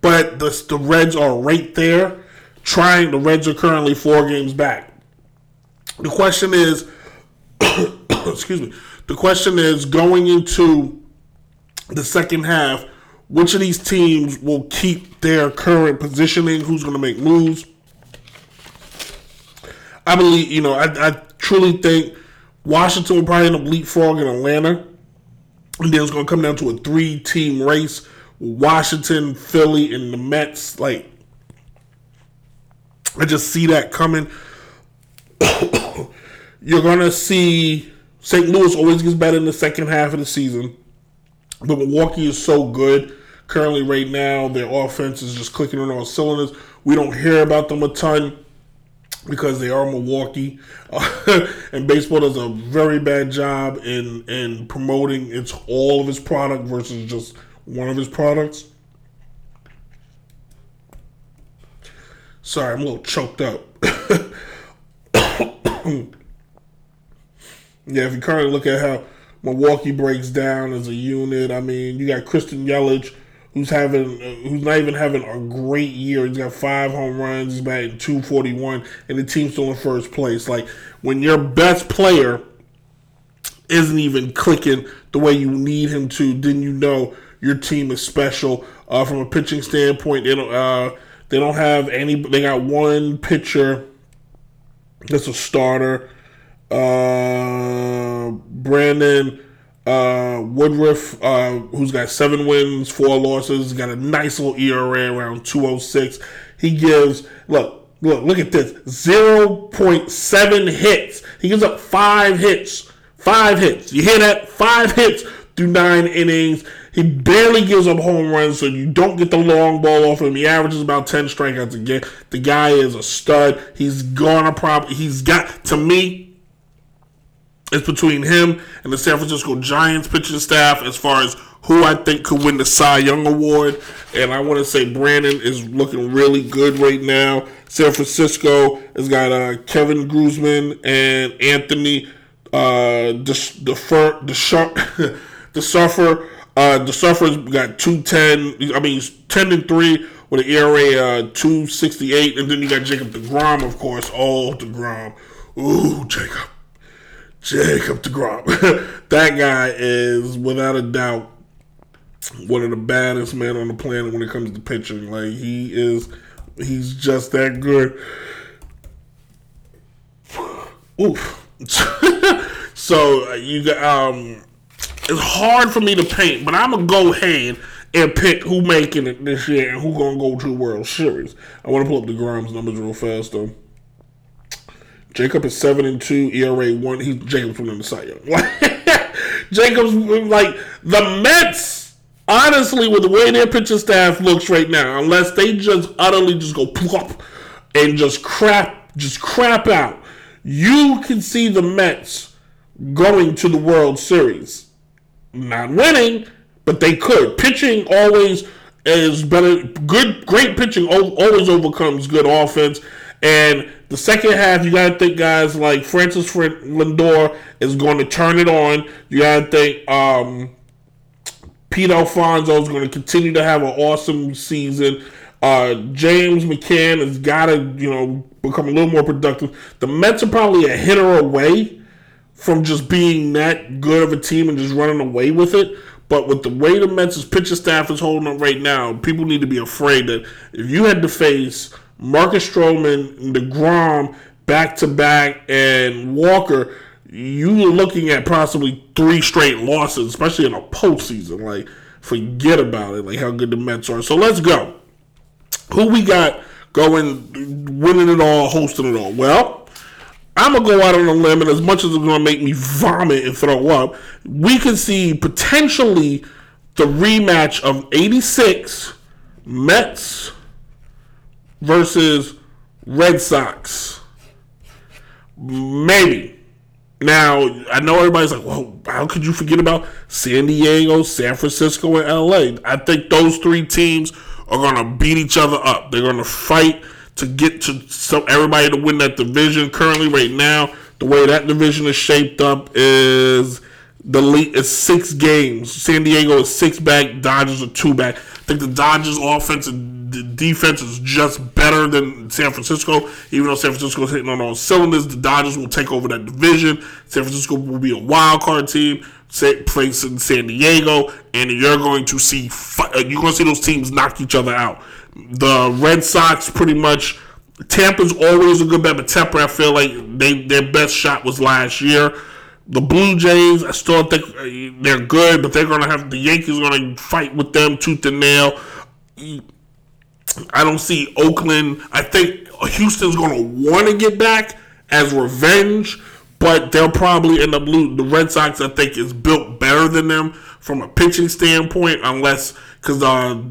but the Reds are right there. The Reds are currently 4 games back. The question is, excuse me. The question is going into the second half, which of these teams will keep their current positioning? Who's going to make moves? I believe, I truly think Washington will probably end up leapfrogging Atlanta. And then it's going to come down to a 3-team race. Washington, Philly, and the Mets. Like, I just see that coming. You're going to see St. Louis always gets better in the second half of the season. But Milwaukee is so good currently right now. Their offense is just clicking on all cylinders. We don't hear about them a ton because they are Milwaukee. And baseball does a very bad job in promoting all of its product versus just one of its products. Sorry, I'm a little choked up. If you currently look at how Milwaukee breaks down as a unit. I mean, you got Christian Yelich, who's not even having a great year. He's got 5 home runs. He's batting .241, and the team's still in first place. Like, when your best player isn't even clicking the way you need him to, then you know your team is special. From a pitching standpoint, they don't have any. They got one pitcher that's a starter. Brandon Woodruff, who's got 7 wins, 4 losses, got a nice little ERA around 2.06. He gives, look at this, 0.7 hits. He gives up 5 hits. 5 hits. You hear that? 5 hits through 9 innings. He barely gives up home runs, so you don't get the long ball off him. He averages about 10 strikeouts a game. The guy is a stud. He's got, to me, it's between him and the San Francisco Giants pitching staff as far as who I think could win the Cy Young Award. And I want to say Brandon is looking really good right now. San Francisco has got Kevin Gausman and Anthony DeSuffer. DeSuffer's got 10-3 with an ERA 2.68. And then you got Jacob DeGrom, of course. Oh, DeGrom. Ooh, Jacob. Jacob DeGrom. That guy is, without a doubt, one of the baddest men on the planet when it comes to pitching. Like, he's just that good. Oof. So, you got, it's hard for me to paint, but I'm going to go ahead and pick who making it this year and who going to go to the World Series. I want to pull up DeGrom's numbers real fast, though. Jacob is 7-2, ERA 1. Jacob's winning the Cy Young. Jacob's, like, the Mets, honestly, with the way their pitching staff looks right now, unless they just utterly just go plop and just crap out, you can see the Mets going to the World Series. Not winning, but they could. Pitching always is better. Great pitching always overcomes good offense. And the second half, you got to think guys like Francis Lindor is going to turn it on. You got to think Pete Alonso is going to continue to have an awesome season. James McCann has got to, become a little more productive. The Mets are probably a hitter away from just being that good of a team and just running away with it. But with the way the Mets' pitching staff is holding up right now, people need to be afraid that if you had to face Marcus Stroman, DeGrom, back-to-back, and Walker, you were looking at possibly 3 straight losses, especially in a postseason. Like, forget about it, like how good the Mets are. So let's go. Who we got going, winning it all, hosting it all? Well, I'm going to go out on a limb, and as much as it's going to make me vomit and throw up, we can see potentially the rematch of 86 Mets versus Red Sox. Maybe. Now, I know everybody's like, well, how could you forget about San Diego, San Francisco, and L.A.? I think those 3 teams are going to beat each other up. They're going to fight to get to everybody to win that division. Currently, right now, the way that division is shaped up is the league is 6 games. San Diego is 6 back. Dodgers are 2 back. I think the Dodgers' offense and defense is just better than San Francisco. Even though San Francisco is hitting on all cylinders, the Dodgers will take over that division. San Francisco will be a wild card team. Place in San Diego, and you're going to see those teams knock each other out. The Red Sox pretty much, Tampa's always a good bet, but Tampa, I feel like their best shot was last year. The Blue Jays, I still think they're good, but they're going to have, the Yankees are going to fight with them tooth and nail. I don't see Oakland. I think Houston's going to want to get back as revenge, but they'll probably end up losing. The Red Sox, I think, is built better than them from a pitching standpoint, because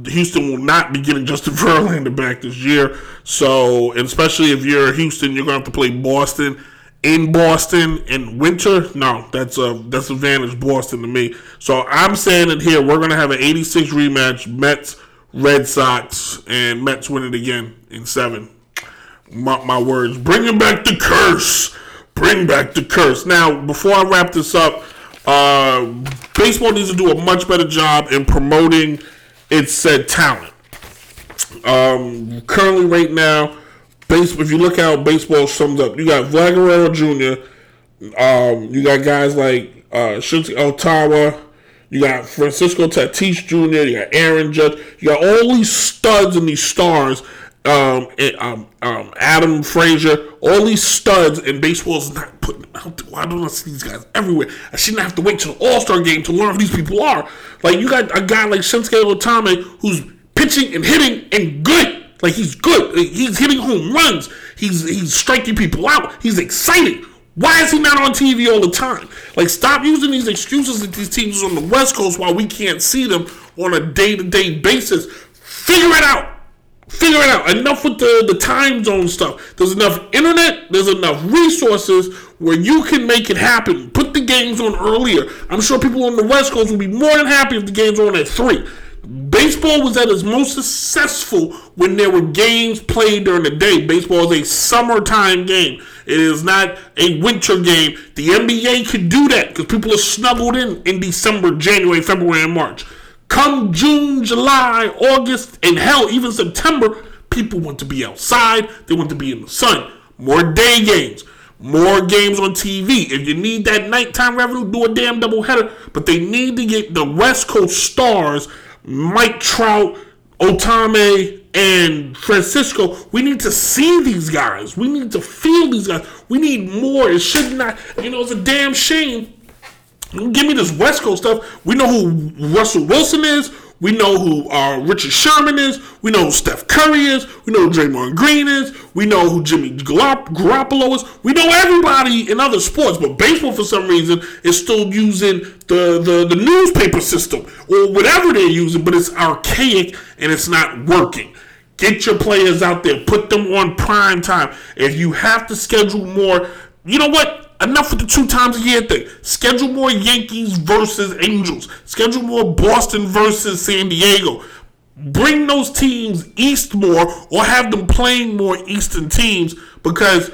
Houston will not be getting Justin Verlander back this year. So, especially if you're Houston, you're going to have to play Boston in Boston in winter. No, that's advantage Boston to me. So, I'm saying that here we're going to have an 86 rematch, Mets, Red Sox, and Mets win it again in 7. Mark my words. Bringing back the curse. Bring back the curse. Now, before I wrap this up, baseball needs to do a much better job in promoting its said talent. Currently, right now, if you look how baseball sums up, you got Vlad Guerrero Jr., you got guys like Shinsuke Ohtani, you got Francisco Tatis Jr., you got Aaron Judge, you got all these studs and these stars Adam Frazier, all these studs, and baseball's not putting them out there. Why don't I see these guys everywhere? I shouldn't have to wait till the All-Star game to learn who these people are. Like, you got a guy like Shinsuke Otani who's pitching and hitting and good. Like, he's good. He's hitting home runs. He's striking people out. He's exciting. Why is he not on TV all the time? Like, stop using these excuses that these teams on the West Coast while we can't see them on a day-to-day basis. Figure it out. Figure it out. Enough with the time zone stuff. There's enough internet. There's enough resources where you can make it happen. Put the games on earlier. I'm sure people on the West Coast will be more than happy if the games are on at 3. Baseball was at its most successful when there were games played during the day. Baseball is a summertime game. It is not a winter game. The NBA can do that because people are snuggled in December, January, February, and March. Come June, July, August, and hell, even September, people want to be outside. They want to be in the sun. More day games. More games on TV. If you need that nighttime revenue, do a damn doubleheader. But they need to get the West Coast stars, Mike Trout, Otani, and Francisco. We need to see these guys. We need to feel these guys. We need more. It should not. You know, it's a damn shame. Give me this West Coast stuff. We know who Russell Wilson is. We know who Richard Sherman is. We know who Steph Curry is. We know who Draymond Green is. We know who Jimmy Garoppolo is. We know everybody in other sports, but baseball, for some reason, is still using the newspaper system or whatever they're using, but it's archaic and it's not working. Get your players out there. Put them on prime time. If you have to schedule more, you know what? Enough with the 2 times a year thing. Schedule more Yankees versus Angels. Schedule more Boston versus San Diego. Bring those teams east more or have them playing more eastern teams because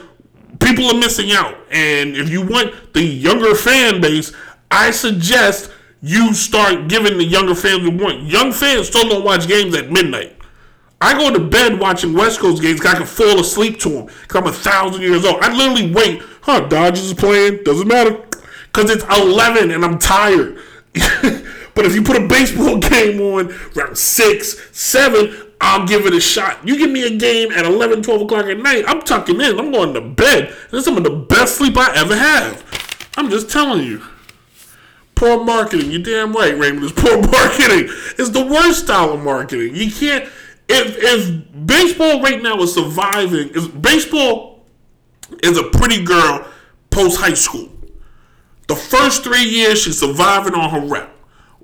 people are missing out. And if you want the younger fan base, I suggest you start giving the younger fans what you want. Young fans still don't watch games at midnight. I go to bed watching West Coast games because I can fall asleep to them because I'm 1,000 years old. I literally wait. Dodgers is playing. Doesn't matter because it's 11 and I'm tired. But if you put a baseball game on around 6, 7, I'll give it a shot. You give me a game at 11, 12 o'clock at night, I'm tucking in. I'm going to bed. That's some of the best sleep I ever have. I'm just telling you. Poor marketing. You're damn right, Raymond. It's poor marketing. It's the worst style of marketing. You can't. If baseball right now is surviving, if baseball is a pretty girl post-high school, the first 3 years she's surviving on her rep.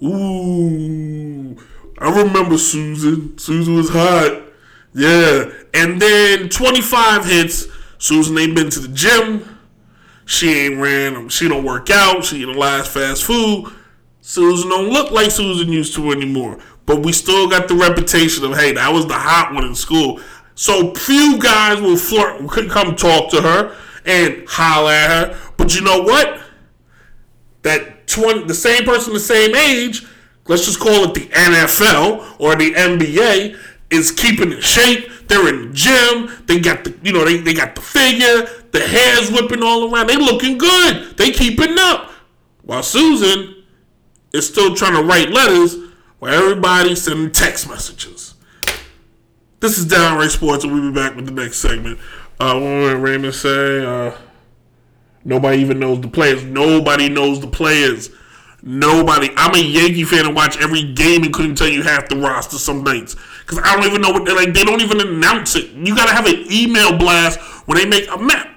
Ooh, I remember Susan. Susan was hot. Yeah. And then 25 hits. Susan ain't been to the gym. She ain't ran. She don't work out. She don't last fast food. Susan don't look like Susan used to anymore. But we still got the reputation of, hey, that was the hot one in school. So few guys will flirt, could come talk to her and holler at her. But you know what? That the same person the same age, let's just call it the NFL or the NBA, is keeping in shape. They're in the gym. They got the, you know, they got the figure, the hair's whipping all around. They looking good. They keeping up. While Susan is still trying to write letters. Where everybody sending text messages. This is Downright Sports, and we'll be back with the next segment. What did Raymond say? Nobody even knows the players. Nobody knows the players. Nobody. I'm a Yankee fan and watch every game and couldn't tell you half the roster some nights. Because I don't even know what they're like. They don't even announce it. You got to have an email blast when they make a map.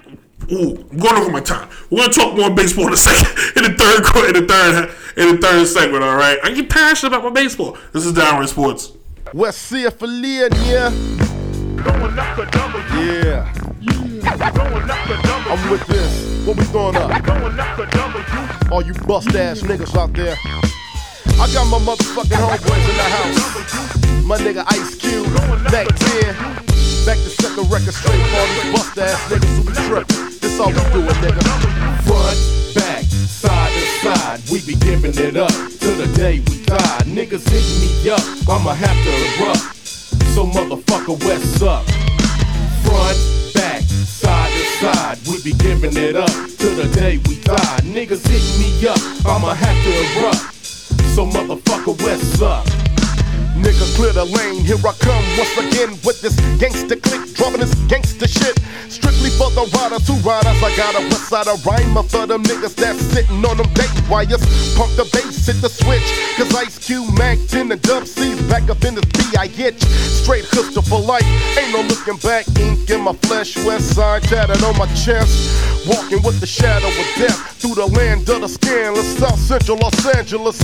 Ooh, I'm going over my time. We're going to talk more baseball in a second, in the third segment, all right? I get passionate about my baseball. This is Downright Sports. West Sea for Leon, yeah. Going up the double. Yeah. Going up the double. I'm with this. What we going up? Going up the double. All you bust-ass niggas out there. I got my motherfucking homeboys in the house. My nigga Ice Cube, back then. Back to second record straight for these bust-ass niggas who be trippin'. This all we doin', nigga. Front, back, side to side. We be giving it up till the day we die. Niggas hit me up, I'ma have to erupt. So motherfucker, what's up? Front, back, side to side. We be giving it up till the day we die. Niggas hit me up, I'ma have to erupt. So motherfucker, what's up? nigga, clear the lane. Here I come once again with this gangster click, dropping this gangster shit. Strictly for the riders who ride us. I got a west side of rhymer for them niggas that's sitting on them date wires. Pump the bass, hit the switch, cause Ice Cube, Mac 10 and Dub C's back up in this B.I.H. Straight hooker for life, ain't no looking back. Ink in my flesh, west side tatted on my chest. Walking with the shadow of death through the land of the scandalous, South Central Los Angeles.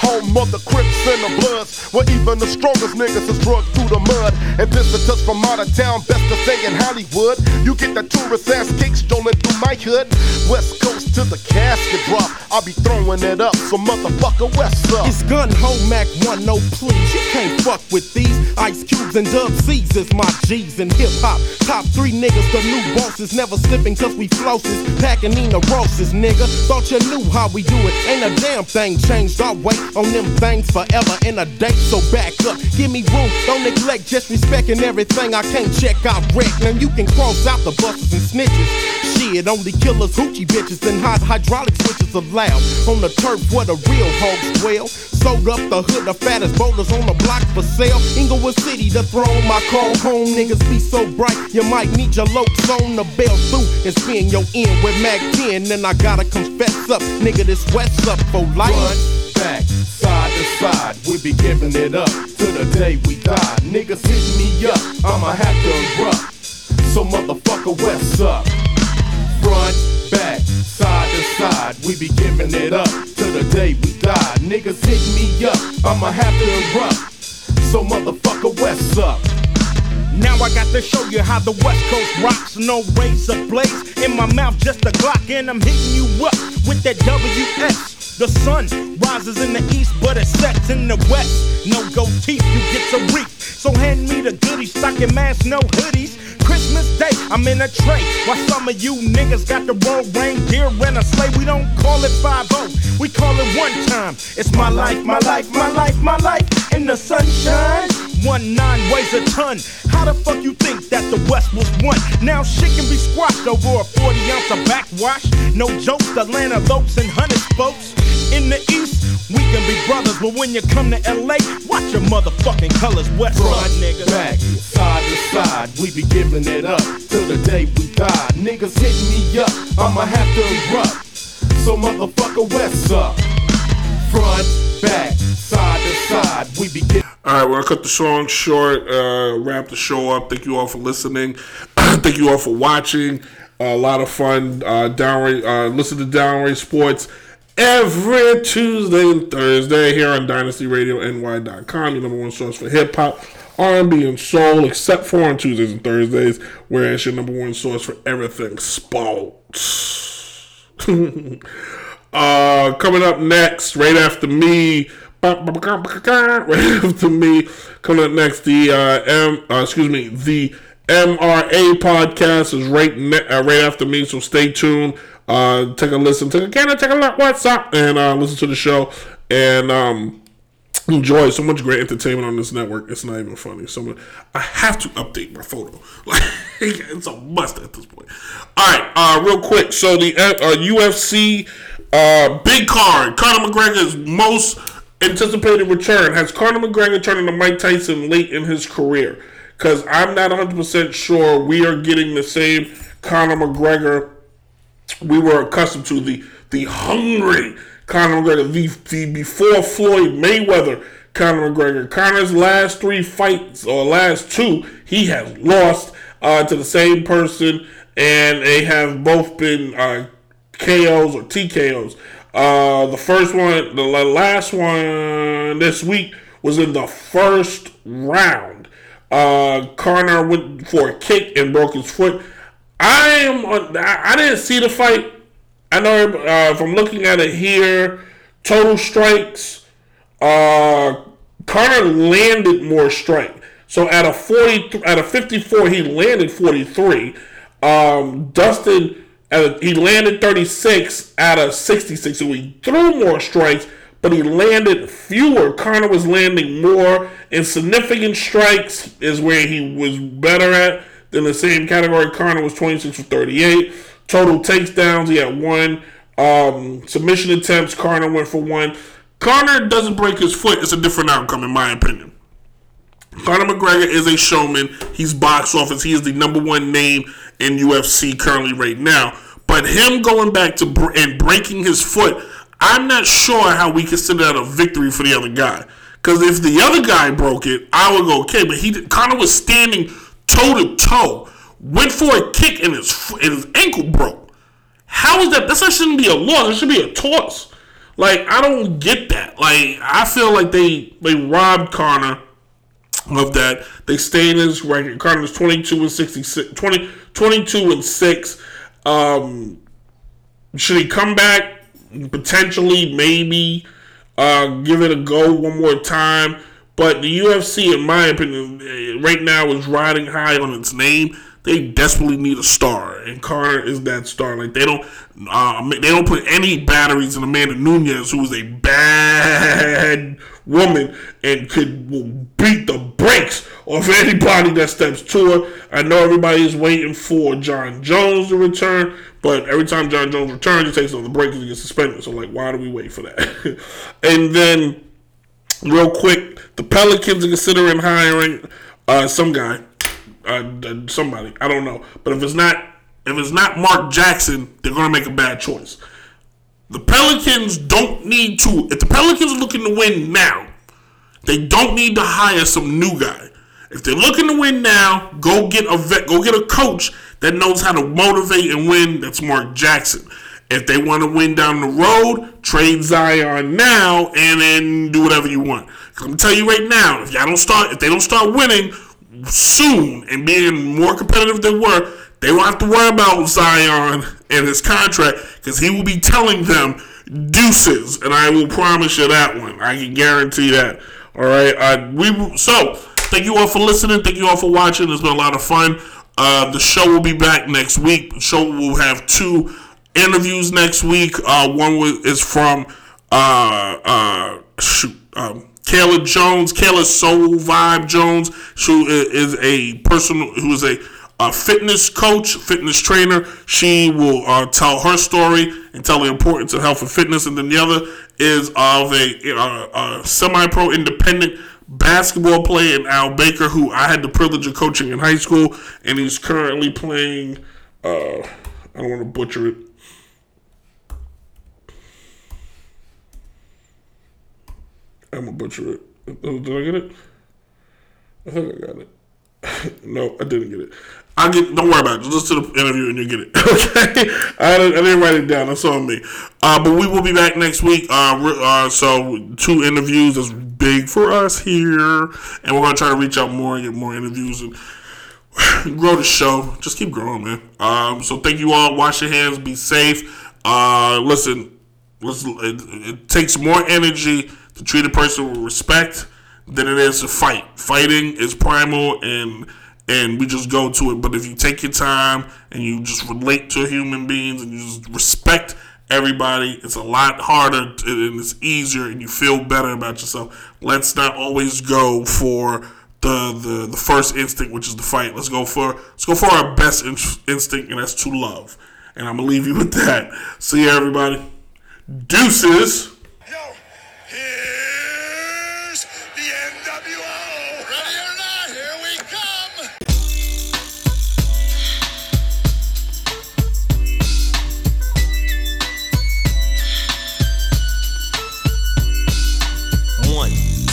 Home of the Crips and the Bloods, where even the strongest niggas is drugged through the mud. And visitors from out of town, best to stay in Hollywood. You get the tourist ass cake strolling through my hood. West Coast to the casket drop, I'll be throwing it up, so motherfucker, what's up? It's Gun Ho Mac 1, no please, you can't fuck with these. Ice Cubes and Dub C's is my G's in hip hop. Top three niggas, the new bosses, never slipping cause we flosses. Packing Nina Roses, nigga, thought you knew how we do it. Ain't a damn thing changed our way on them things forever in a day, so back up. Give me room, don't neglect, just respecting everything I can't check, I wreck. Now you can cross out the busters and snitches. Shit, only killers, hoochie bitches, and hot hydraulic switches allowed. On the turf where the real hogs dwell. Sold up the hood, the fattest boulders on the block for sale. Inglewood City, the throne, my call home. Niggas be so bright, you might need your lopes on the bell through and spin your end with Mac 10. And I gotta confess up, nigga, this West up for life. Run back, side to side, we be giving it up to the day we die. Niggas hit me up, I'ma have to erupt, so motherfucker, what's up? Front, back, side to side, we be giving it up to the day we die. Niggas hit me up, I'ma have to erupt, so motherfucker, what's up? Now I got to show you how the West Coast rocks. No razor blades in my mouth, just a Glock, and I'm hitting you up with that WS. The sun rises in the east, but it sets in the west. No gold teeth, you get to reap. So hand me the goodies, stocking masks, no hoodies. Christmas Day, I'm in a tray. While some of you niggas got the royal reindeer and a sleigh. We don't call it 5-0, we call it one time. It's my life, my life, my life, my life in the sunshine. 1-9 weighs a ton. How the fuck you think that the West was won? Now shit can be squashed over a 40-ounce of backwash. No jokes, Atlanta lopes and hunted folks. In the East, we can be brothers, but when you come to L.A., watch your motherfucking colors. West side, nigga. Back, side to side, we be giving it up till the day we die. Niggas hit me up, I'ma have to erupt, so motherfucker, West up. Front, back, side to side, we be giving. Alright, we're going to cut the song short, wrap the show up. Thank you all for listening. Thank you all for watching. A lot of fun. Listen to Downright Sports every Tuesday and Thursday here on DynastyRadioNY.com, your number one source for hip-hop, R&B, and soul, except for on Tuesdays and Thursdays, where it's your number one source for everything sports. Coming up next, the MRA podcast is right after me, so stay tuned. Take a listen, take a look, what's up, and listen to the show, and enjoy. So much great entertainment on this network, it's not even funny. I have to update my photo. It's a must at this point. Alright, real quick, so the UFC big card, Conor McGregor's most anticipated return. Has Conor McGregor turned into Mike Tyson late in his career? Because I'm not 100% sure we are getting the same Conor McGregor we were accustomed to. The hungry Conor McGregor, the before Floyd Mayweather Conor McGregor. Conor's last three fights, or last two, he has lost to the same person, and they have both been KOs or TKOs. The first one, the last one this week was in the first round. Conor went for a kick and broke his foot. I didn't see the fight. I know if I'm looking at it here, total strikes, Conor landed more strikes. So out of 54, he landed 43. Dustin, he landed 36 out of 66. So he threw more strikes, but he landed fewer. Conor was landing more, and significant strikes is where he was better at. In the same category, Conor was 26 for 38. Total takedowns, he had one. Submission attempts, Conor went for one. Conor doesn't break his foot, it's a different outcome, in my opinion. Conor McGregor is a showman. He's box office. He is the number one name in UFC currently right now. But him going back to and breaking his foot, I'm not sure how we consider that a victory for the other guy. Because if the other guy broke it, I would go, okay. But Conor was standing toe-to-toe, went for a kick, and his ankle broke. How is that? That shouldn't be a loss. It should be a toss. Like, I don't get that. Like, I feel like they robbed Conor of that. They stayed in his record. Connor's 22 and 6. Should he come back? Potentially, maybe. Give it a go one more time. But the UFC, in my opinion, right now is riding high on its name. They desperately need a star, and Conor is that star. Like they don't put any batteries in Amanda Nunes, who is a bad woman and will beat the brakes off anybody that steps to her. I know everybody's waiting for John Jones to return, but every time John Jones returns, he takes on the break and gets suspended. So like, why do we wait for that? And then, real quick, the Pelicans are considering hiring some guy. Somebody, I don't know, but if it's not Mark Jackson, they're going to make a bad choice. The Pelicans don't need to. If the Pelicans are looking to win now, they don't need to hire some new guy. If they're looking to win now, go get a vet, go get a coach that knows how to motivate and win. That's Mark Jackson. If they want to win down the road, trade Zion now and then do whatever you want. I'm gonna tell you right now, if they don't start winning soon and being more competitive than they won't have to worry about Zion and his contract, because he will be telling them deuces, and I will promise you that one. I can guarantee that. All right. So thank you all for listening. Thank you all for watching. It's been a lot of fun. The show will be back next week. The show will have two interviews next week. One is from Kayla Jones, Kayla Soul Vibe Jones, who is a fitness coach, fitness trainer. She will tell her story and tell the importance of health and fitness. And then the other is of a semi-pro independent basketball player in Al Baker, who I had the privilege of coaching in high school, and he's currently playing, I don't want to butcher it, I'm going to butcher it. Did I get it? I think I got it. No, I didn't get it. Don't worry about it. Just listen to the interview and you'll get it. Okay? I didn't write it down. That's on me. But we will be back next week. So two interviews is big for us here. And we're going to try to reach out more and get more interviews and grow the show. Just keep growing, man. So thank you all. Wash your hands. Be safe. Listen, it takes more energy to treat a person with respect than it is to fight. Fighting is primal, and we just go to it. But if you take your time and you just relate to human beings and you just respect everybody, it's a lot harder and it's easier and you feel better about yourself. Let's not always go for the first instinct, which is the fight. Let's go for our best instinct, and that's to love. And I'm going to leave you with that. See you, everybody. Deuces.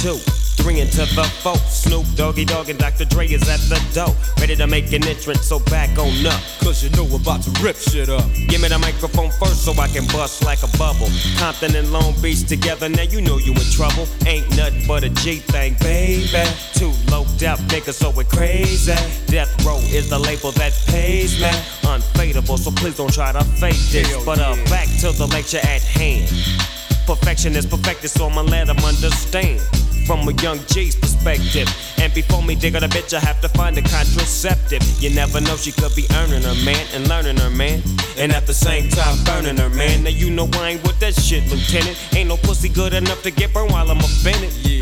Two, three into the four. Snoop Doggy Dogg and Dr. Dre is at the door, ready to make an entrance, so back on up, cause you know we're about to rip shit up. Give me the microphone first so I can bust like a bubble. Compton and Long Beach together, now you know you in trouble. Ain't nothing but a G thing, baby. Too low death niggas, so we're crazy. Death Row is the label that pays me. Unfadable, so please don't try to fake this. But back to the lecture at hand. Perfection is perfected, so I'ma let them understand from a young G's perspective. And before me dig on a bitch, I have to find a contraceptive. You never know, she could be earning her man and learning her man, and at the same time burning her man. Now you know I ain't with that shit, Lieutenant. Ain't no pussy good enough to get burned while I'm offended. Yeah.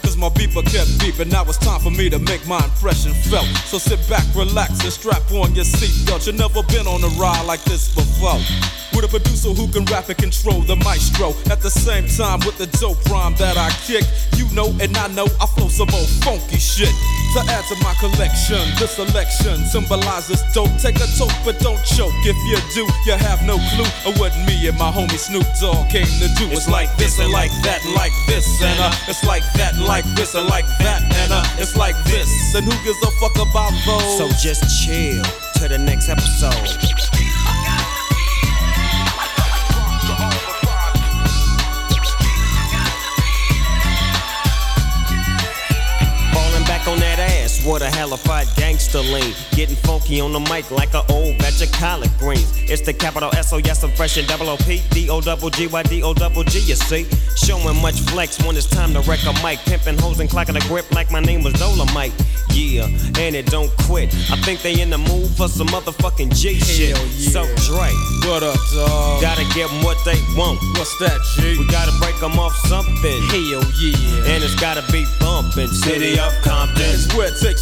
cause my beeper kept beeping. Now it's time for me to make my impression felt. So sit back, relax, and strap on your seatbelt. You've never been on a ride like this before, with a producer who can rap and control the maestro at the same time with the dope rhyme that I kick. You know and I know I flow some old funky shit to add to my collection. This selection symbolizes dope. Take a toke but don't choke. If you do, you have no clue of what me and my homie Snoop Dogg came to do. It's like this and like that and like this and it's like that and like this and like that and it's like this. And who gives a fuck about those? So just chill to the next episode. On that ass, what a halified gangster lean. Getting funky on the mic like an old batch of collard greens. It's the capital SOS impression, double OP, DOGGYDOGG, you see. Showing much flex when it's time to wreck a mic. Pimping hoes and clocking a grip like my name was Dolomite. Yeah, and it don't quit. I think they in the mood for some motherfucking G shit. Yeah. So Drake, what up, dog? Gotta give them what they want. What's that, G? We gotta break them off something. Hell yeah. And it's gotta be bumping. City of Compton. That's where it takes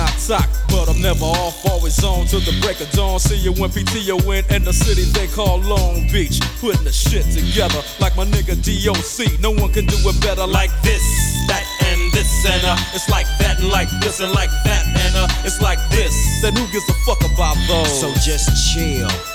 I talk, but I'm never off, always on till the break of dawn. See you when PTO in and the city they call Long Beach. Putting the shit together like my nigga DOC. No one can do it better like this, that, and this, and it's like that, and like this, and like that, and it's like this. Then who gives a fuck about those? So just chill